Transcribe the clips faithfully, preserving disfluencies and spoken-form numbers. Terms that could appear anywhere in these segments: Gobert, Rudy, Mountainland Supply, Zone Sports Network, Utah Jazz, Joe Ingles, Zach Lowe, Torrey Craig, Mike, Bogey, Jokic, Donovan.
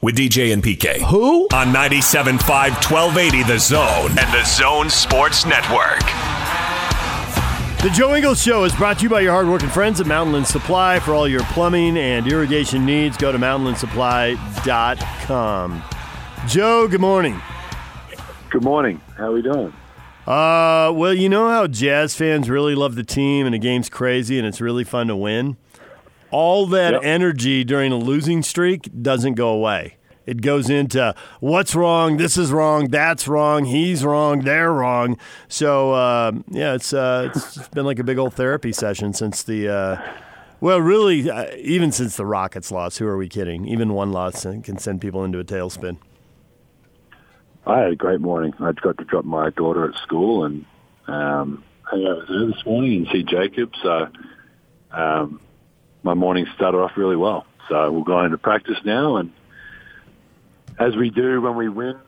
with D J and P K. Who? On ninety-seven point five, twelve eighty The Zone and the Zone Sports Network. The Joe Ingles Show is brought to you by your hardworking friends at Mountainland Supply. For all your plumbing and irrigation needs, go to mountainland supply dot com. Joe, good morning. Good morning. How are we doing? Uh, well, you know how Jazz fans really love the team and the game's crazy and it's really fun to win? All that yep. energy during a losing streak doesn't go away. It goes into what's wrong, this is wrong, that's wrong, he's wrong, they're wrong. So, uh, yeah, it's uh, it's been like a big old therapy session since the uh, – well, really, uh, even since the Rockets loss. Who are we kidding? Even one loss can send people into a tailspin. I had a great morning. I got to drop my daughter at school and um, hang out with her this morning and see Jacob. So um, my morning started off really well. So we'll go into practice now, and as we do when we win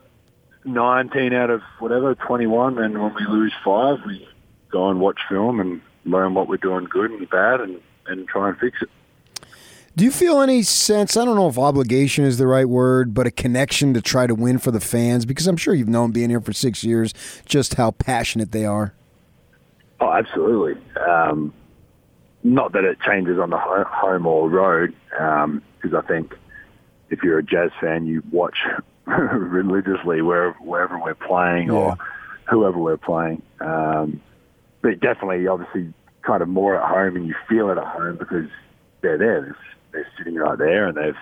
nineteen out of whatever, twenty-one, and when we lose five, we go and watch film and learn what we're doing good and bad and, and try and fix it. Do you feel any sense, I don't know if obligation is the right word, but a connection to try to win for the fans? Because I'm sure you've known, being here for six years, just how passionate they are. Oh, absolutely. Um, not that it changes on the home or road, um, because I think if you're a Jazz fan, you watch religiously wherever, wherever we're playing yeah. or whoever we're playing. Um, but definitely, obviously, kind of more at home, and you feel it at home because they're there. They're sitting right there, and they've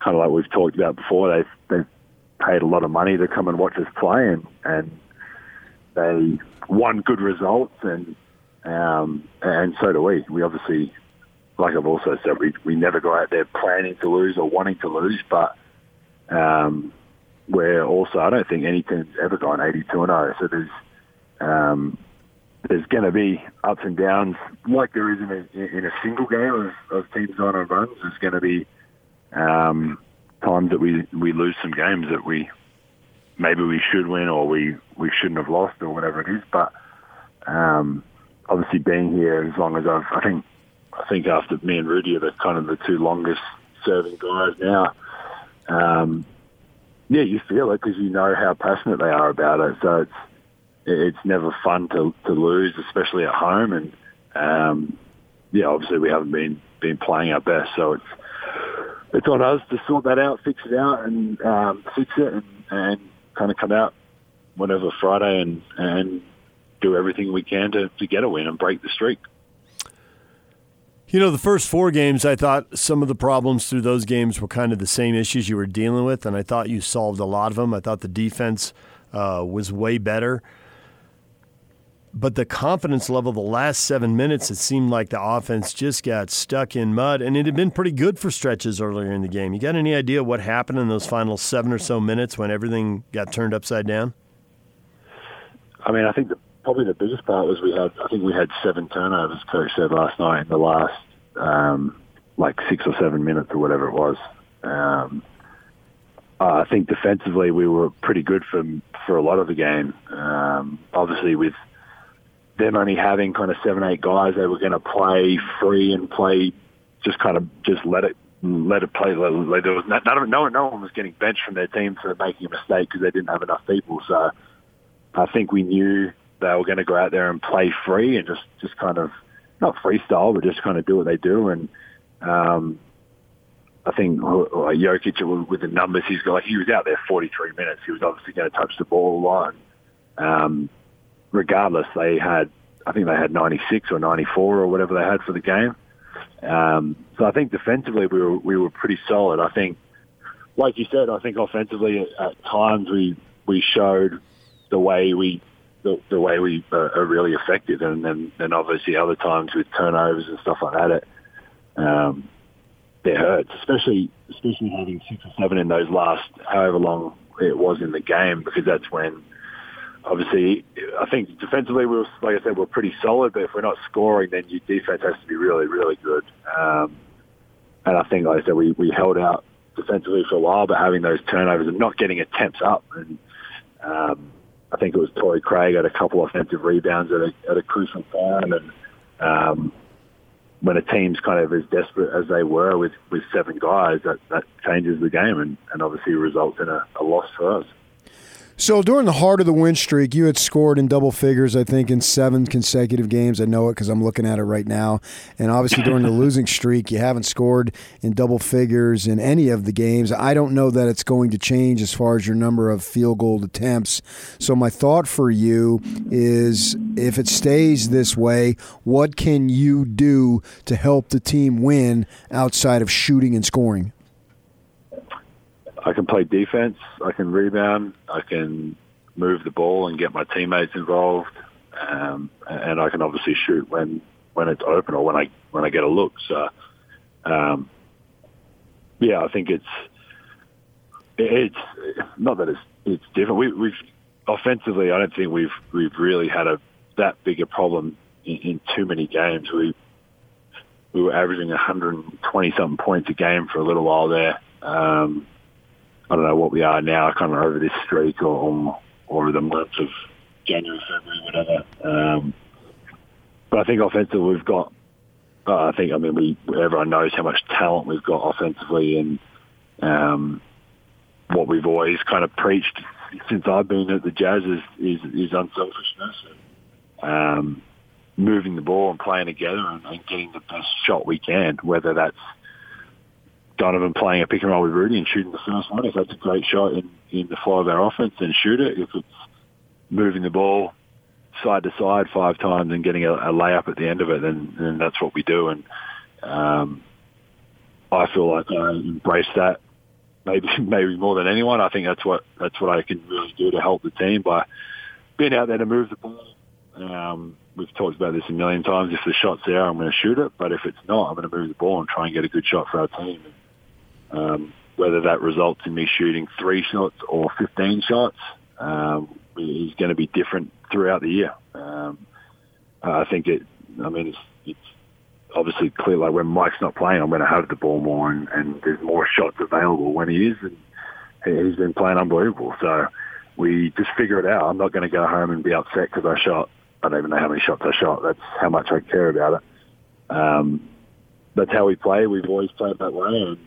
kind of, like we've talked about before, they've, they've paid a lot of money to come and watch us play, and, and they won good results, and um, and so do we. We obviously, like I've also said, we we never go out there planning to lose or wanting to lose, but um, we're also, I don't think any team's ever gone eighty-two and oh, so there's um, there's going to be ups and downs, like there is in a, in a single game of, of teams on our runs. There's going to be um, times that we, we lose some games that we maybe we should win or we, we shouldn't have lost or whatever it is, but um, obviously being here as long as I've, I think, I think after me and Rudy are the kind of the two longest serving guys now. Um, yeah, you feel it because you know how passionate they are about it. So it's it's never fun to, to lose, especially at home. And um, yeah, obviously we haven't been, been playing our best. So it's it's on us to sort that out, fix it out, and um, fix it, and, and kind of come out whenever Friday and and do everything we can to, to get a win and break the streak. You know, the first four games, I thought some of the problems through those games were kind of the same issues you were dealing with, and I thought you solved a lot of them. I thought the defense uh, was way better. But the confidence level the last seven minutes, it seemed like the offense just got stuck in mud, and it had been pretty good for stretches earlier in the game. You got any idea what happened in those final seven or so minutes when everything got turned upside down? I mean, I think the Probably the biggest part was we had, I think we had seven turnovers, Coach said last night, in the last um, like six or seven minutes or whatever it was. Um, I think defensively we were pretty good for for a lot of the game. Um, obviously with them only having kind of seven, eight guys, they were going to play free and play just kind of just let it let it play. Let it, there was none of, no, no one was getting benched from their team for making a mistake because they didn't have enough people. So I think we knew they were going to go out there and play free and just, just kind of, not freestyle, but just kind of do what they do. And um, I think Jokic, with the numbers he's got, he was out there forty-three minutes. He was obviously going to touch the ball a lot. Um, regardless, they had, I think they had ninety-six or ninety-four or whatever they had for the game. Um, so I think defensively we were we were pretty solid. I think, like you said, I think offensively at, at times we, we showed the way we The, the way we uh, are really effective, and then and obviously other times with turnovers and stuff like that, it um, it hurts, especially especially having six or seven in those last however long it was in the game, because that's when, obviously, I think defensively, we were, like I said, we we're pretty solid, but if we're not scoring, then your defense has to be really, really good. Um, and I think, like I said, we, we held out defensively for a while, but having those turnovers and not getting attempts up. And um, I think it was Torrey Craig had a couple offensive rebounds at a, at a crucial time. And um, when a team's kind of as desperate as they were with, with seven guys, that, that changes the game and, and obviously results in a, a loss for us. So during the heart of the win streak, you had scored in double figures, I think, in seven consecutive games. I know it because I'm looking at it right now. And obviously during the losing streak, you haven't scored in double figures in any of the games. I don't know that it's going to change as far as your number of field goal attempts. So my thought for you is, if it stays this way, what can you do to help the team win outside of shooting and scoring? I can play defense, I can rebound, I can move the ball and get my teammates involved, um, and I can obviously shoot when, when it's open or when I when I get a look. So, um, yeah, I think it's it's not that it's it's different. We, we've offensively, I don't think we've we've really had a that big a problem in, in too many games. We we were averaging one hundred twenty something points a game for a little while there. Um, I don't know what we are now, kind of over this streak or over the months of January, February, whatever. Um, but I think offensively we've got, uh, I think, I mean, we everyone knows how much talent we've got offensively, and um, what we've always kind of preached since I've been at the Jazz is, is, is unselfishness. And, um, moving the ball and playing together and, and getting the best shot we can, whether that's Donovan playing a pick and roll with Rudy and shooting the first one. If that's a great shot in, in the flow of our offense, then shoot it. If it's moving the ball side to side five times and getting a, a layup at the end of it, then, then that's what we do. And um, I feel like I embrace that maybe maybe more than anyone. I think that's what that's what I can really do to help the team by being out there to move the ball. Um, we've talked about this a million times. If the shot's there, I'm going to shoot it. But if it's not, I'm going to move the ball and try and get a good shot for our team. Um, whether that results in me shooting three shots or fifteen shots um, is going to be different throughout the year. Um, I think it, I mean, it's, it's obviously clear, like when Mike's not playing, I'm going to have the ball more and, and there's more shots available when he is. And he's been playing unbelievable. So we just figure it out. I'm not going to go home and be upset because I shot. I don't even know how many shots I shot. That's how much I care about it. Um, that's how we play. We've always played that way. And,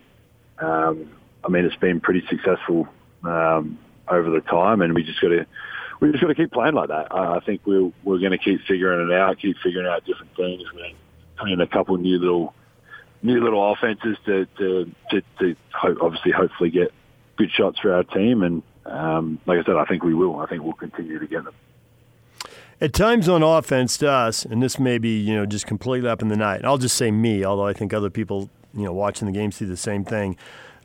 Um, I mean, it's been pretty successful um, over the time, and we just got to we just got to keep playing like that. I think we're we're going to keep figuring it out, keep figuring out different things. We're playing a couple of new little new little offenses to to, to, to hope, obviously hopefully get good shots for our team. And um, like I said, I think we will. I think we'll continue to get them. At times on offense, to us, and this may be you know just completely up in the night. I'll just say me, although I think other people, you know, watching the game see the same thing.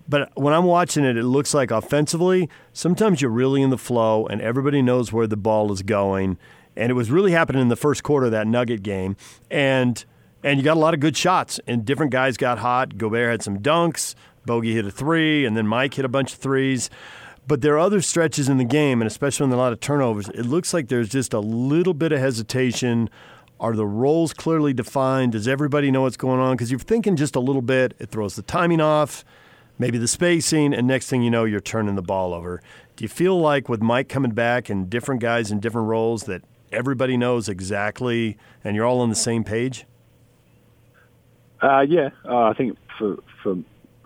But when I'm watching it, it looks like offensively, sometimes you're really in the flow and everybody knows where the ball is going. And it was really happening in the first quarter of that Nugget game. And and you got a lot of good shots, and different guys got hot. Gobert had some dunks. Bogey hit a three, and then Mike hit a bunch of threes. But there are other stretches in the game, and especially in a lot of turnovers, it looks like there's just a little bit of hesitation. Are the roles clearly defined? Does everybody know what's going on? Because you're thinking just a little bit, it throws the timing off, maybe the spacing, and next thing you know, you're turning the ball over. Do you feel like with Mike coming back and different guys in different roles that everybody knows exactly and you're all on the same page? Uh, yeah, uh, I think for, for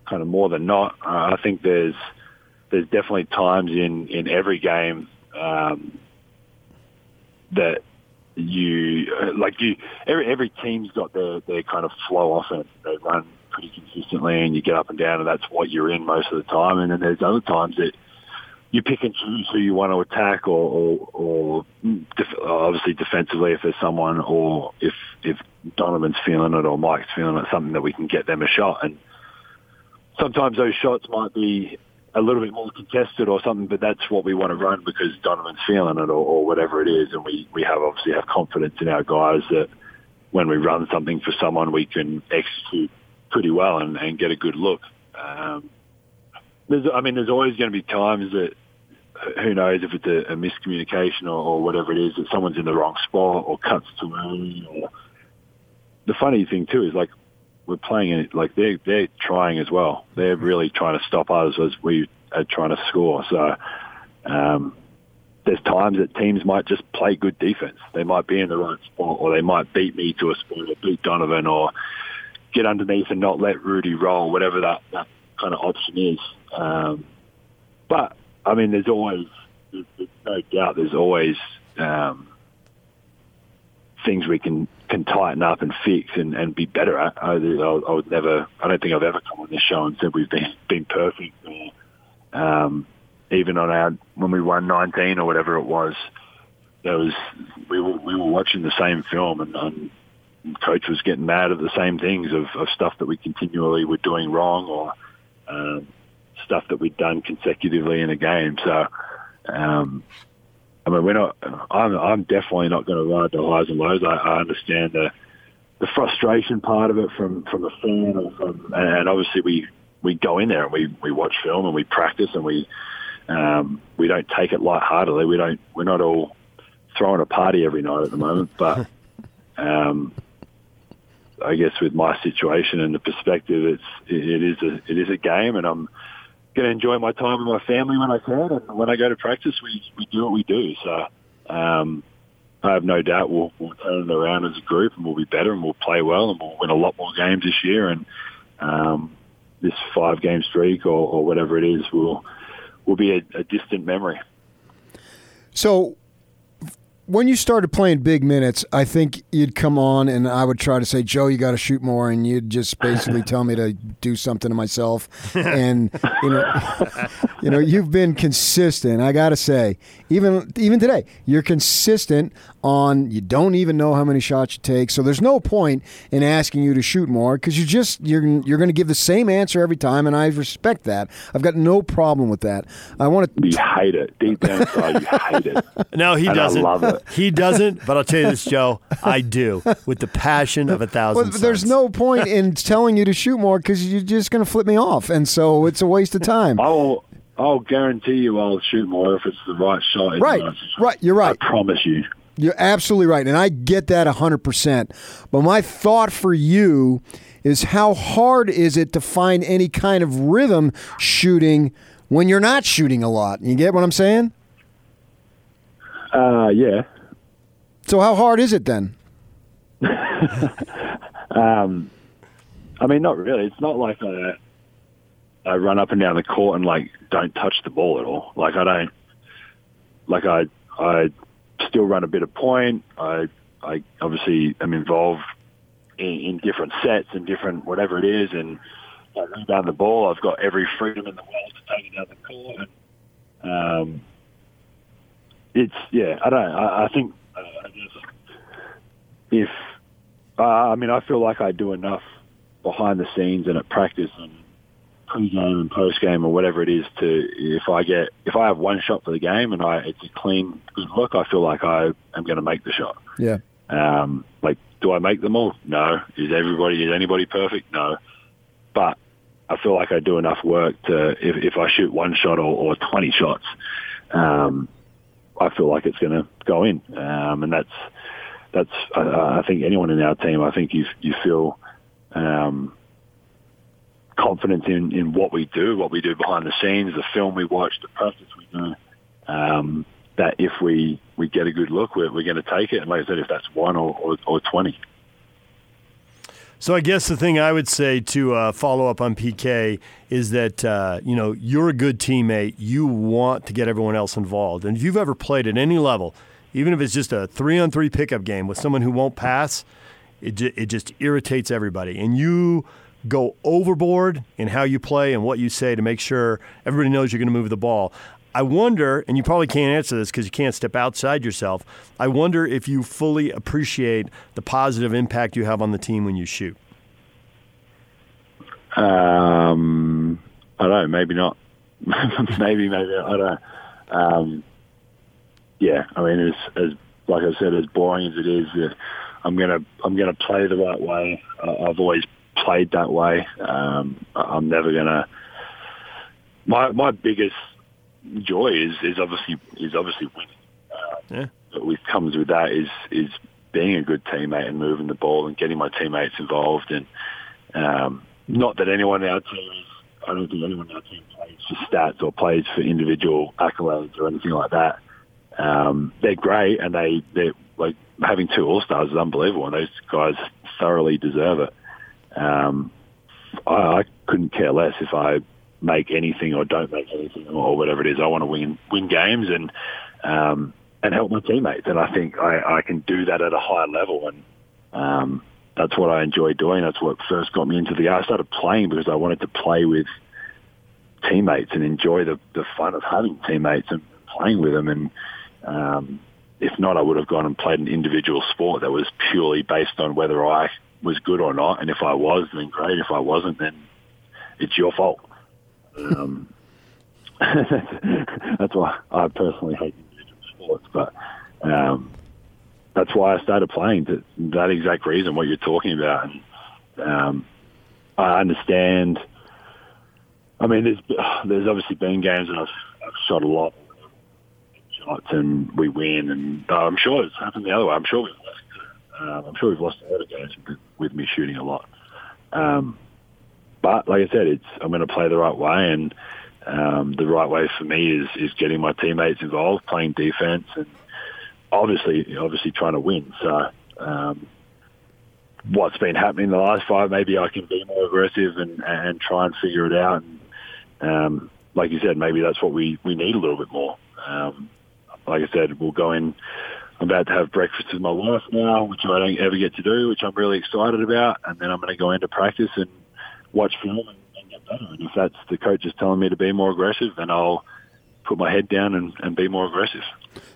kind of more than not, uh, I think there's there's definitely times in, in every game um, that – You like you every every team's got their, their kind of flow offense. They run pretty consistently, and you get up and down, and that's what you're in most of the time. And then there's other times that you pick and choose who you want to attack, or, or, or def- obviously defensively if there's someone, or if if Donovan's feeling it or Mike's feeling it, something that we can get them a shot. And sometimes those shots might be a little bit more contested or something, but that's what we want to run because Donovan's feeling it or, or whatever it is. And we, we have obviously have confidence in our guys that when we run something for someone, we can execute pretty well and, and get a good look. Um, there's, I mean, there's always going to be times that who knows if it's a, a miscommunication or, or whatever it is, that someone's in the wrong spot or cuts too early. Or... The funny thing, too, is like we're playing it, like they're, they're trying as well. They're really trying to stop us as we are trying to score. So um, there's times that teams might just play good defense. They might be in the right spot, or they might beat me to a spot, or beat Donovan, or get underneath and not let Rudy roll, whatever that, that kind of option is. Um, but, I mean, there's always, there's, there's no doubt there's always um, things we can, can tighten up and fix and, and be better at. I, I would never, I don't think I've ever come on this show and said we've been, been perfect. Um, even on our, when we won nineteen or whatever it was, there was, we were, we were watching the same film and, and coach was getting mad at the same things of, of stuff that we continually were doing wrong, or um, stuff that we'd done consecutively in a game. So, um, I mean, we're not. I'm, I'm definitely not going to ride the highs and lows. I, I understand the the frustration part of it from from a fan, or from, and obviously we, we go in there and we, we watch film and we practice and we um, we don't take it lightheartedly. We don't. We're not all throwing a party every night at the moment, but. Um, I guess with my situation and the perspective, it's it is a it is a game, and I'm going to enjoy my time with my family when I can. And when I go to practice, we, we do what we do. So um, I have no doubt we'll, we'll turn it around as a group, and we'll be better, and we'll play well, and we'll win a lot more games this year. And um, this five game streak or, or whatever it is will will be a, a distant memory. So. When you started playing big minutes, I think you'd come on and I would try to say, Joe, you got to shoot more, and you'd just basically tell me to do something to myself. And you know, you know, you've been consistent. I got to say, even even today, you're consistent on. You don't even know how many shots you take, so there's no point in asking you to shoot more because you just you're you're going to give the same answer every time, and I respect that. I've got no problem with that. I want to. You hate it deep down inside. You hate it. No, he and doesn't. I love it. He doesn't, but I'll tell you this, Joe, I do, with the passion of a thousand well, there's suns. No point in telling you to shoot more because you're just going to flip me off, and so it's a waste of time. I'll, I'll guarantee you I'll shoot more if it's the right shot. Right, right, shot. You're right. I promise you. You're absolutely right, and I get that one hundred percent. But my thought for you is how hard is it to find any kind of rhythm shooting when you're not shooting a lot? You get what I'm saying? Uh, yeah. So how hard is it then? um, I mean, not really. It's not like I, I run up and down the court and like don't touch the ball at all. Like I don't. Like I, I still run a bit of point. I, I obviously am involved in, in different sets and different whatever it is, and I run down the ball. I've got every freedom in the world to take it down the court. And, um. It's yeah. I don't. I, I think uh, if uh, I mean, I feel like I do enough behind the scenes and at practice and pre-game and post-game or whatever it is to if I get if I have one shot for the game and I it's a clean good look, I feel like I am going to make the shot. Yeah. Um. Like, do I make them all? No. Is everybody is anybody perfect? No. But I feel like I do enough work to if if I shoot one shot or, or twenty shots. Um. I feel like it's going to go in, um, and that's that's. Uh, I think anyone in our team, I think you you feel um, confident in, in what we do, what we do behind the scenes, the film we watch, the practice we do. Um, that if we, we get a good look, we're we're going to take it. And like I said, if that's one or, or, or twenty. So I guess the thing I would say to uh, follow up on P K is that, uh, you know, you're a good teammate. You want to get everyone else involved. And if you've ever played at any level, even if it's just a three-on-three pickup game with someone who won't pass, it, ju- it just irritates everybody. And you go overboard in how you play and what you say to make sure everybody knows you're going to move the ball. I wonder, and you probably can't answer this because you can't step outside yourself, I wonder if you fully appreciate the positive impact you have on the team when you shoot. Um, I don't know, maybe not. maybe, maybe, I don't know. Um, yeah, I mean, as, as like I said, as boring as it is, uh, I'm gonna, I'm gonna play the right way. Uh, I've always played that way. Um, I'm never gonna... My, my biggest... joy is, is obviously is obviously winning. Uh, yeah. But what comes with that is is being a good teammate and moving the ball and getting my teammates involved. And um, not that anyone in our team is, I don't think anyone in our team plays for stats or plays for individual accolades or anything like that. Um, they're great, and they they like having two All-Stars is unbelievable, and those guys thoroughly deserve it. Um, I, I couldn't care less if I make anything or don't make anything or whatever it is. I want to win win games and um, and help my teammates, and I think I, I can do that at a higher level, and um, that's what I enjoy doing. That's what first got me into the game. I started playing because I wanted to play with teammates and enjoy the, the fun of having teammates and playing with them, and um, if not, I would have gone and played an individual sport that was purely based on whether I was good or not, and if I was, then great. If I wasn't, then it's your fault. Um, that's why I personally hate individual sports, but um, that's why I started playing, to that exact reason, what you're talking about. And um, I understand. I mean, there's, there's obviously been games that I've, I've shot a lot shots and we win, and uh, I'm sure it's happened the other way. I'm sure we've lost. Um, I'm sure we've lost a lot of games with me shooting a lot. Um, but like I said, it's I'm going to play the right way, and um, the right way for me is, is getting my teammates involved, playing defense, and obviously, obviously trying to win. So um, what's been happening in the last five, maybe I can be more aggressive and, and try and figure it out. And um, like you said, maybe that's what we, we need a little bit more. Um, like I said, we'll go in. I'm about to have breakfast with my wife now, which I don't ever get to do, which I'm really excited about. And then I'm going to go into practice and watch film and, and get better. And if that's the coach is telling me to be more aggressive, then I'll put my head down and, and be more aggressive.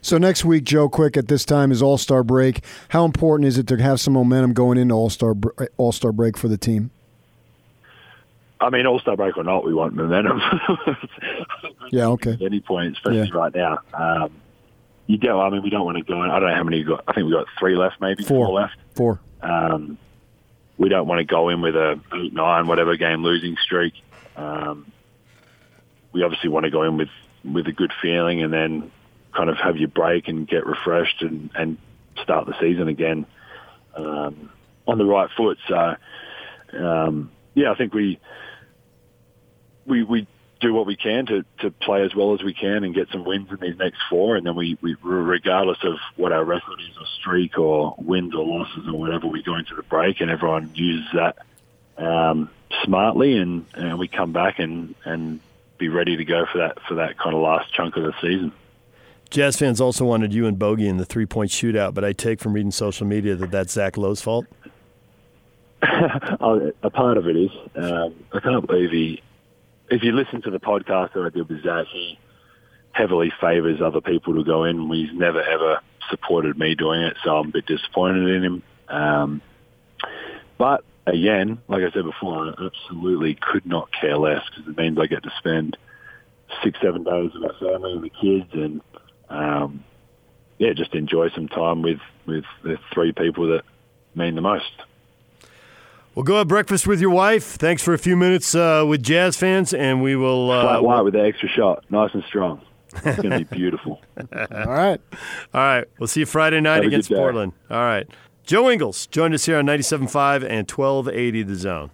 So next week, Joe, quick at this time is All-Star break. How important is it to have some momentum going into All-Star All-Star break for the team? I mean, All-Star break or not, we want momentum. Yeah, okay. At any point, especially yeah. right now. Um, You go. I mean, we don't want to go in. I don't know how many you got. I think we got three left, maybe four, four left. Four. Um, we don't want to go in with a eight, nine, whatever game losing streak. Um, we obviously want to go in with, with a good feeling, and then kind of have your break and get refreshed and, and start the season again um, on the right foot. So, um, yeah, I think we we we. do what we can to, to play as well as we can and get some wins in these next four, and then we, we regardless of what our record is or streak or wins or losses or whatever, we go into the break and everyone uses that um, smartly, and, and we come back and, and be ready to go for that for that kind of last chunk of the season. Jazz fans also wanted you and Bogey in the three-point shootout, but I take from reading social media that that's Zach Lowe's fault? A part of it is. Um, I can't believe he... If you listen to the podcast that I did with Zach, he heavily favours other people to go in. He's never, ever supported me doing it, so I'm a bit disappointed in him. Um, but, again, like I said before, I absolutely could not care less, because it means I get to spend six, seven days with my family and the kids, and, um, yeah, just enjoy some time with, with the three people that mean the most. Well, go have breakfast with your wife. Thanks for a few minutes uh, with Jazz fans, and we will... Uh, Flat white with the extra shot. Nice and strong. It's going to be beautiful. All right. All right. We'll see you Friday night against Portland. All right. Joe Ingles joined us here on ninety-seven point five and twelve eighty The Zone.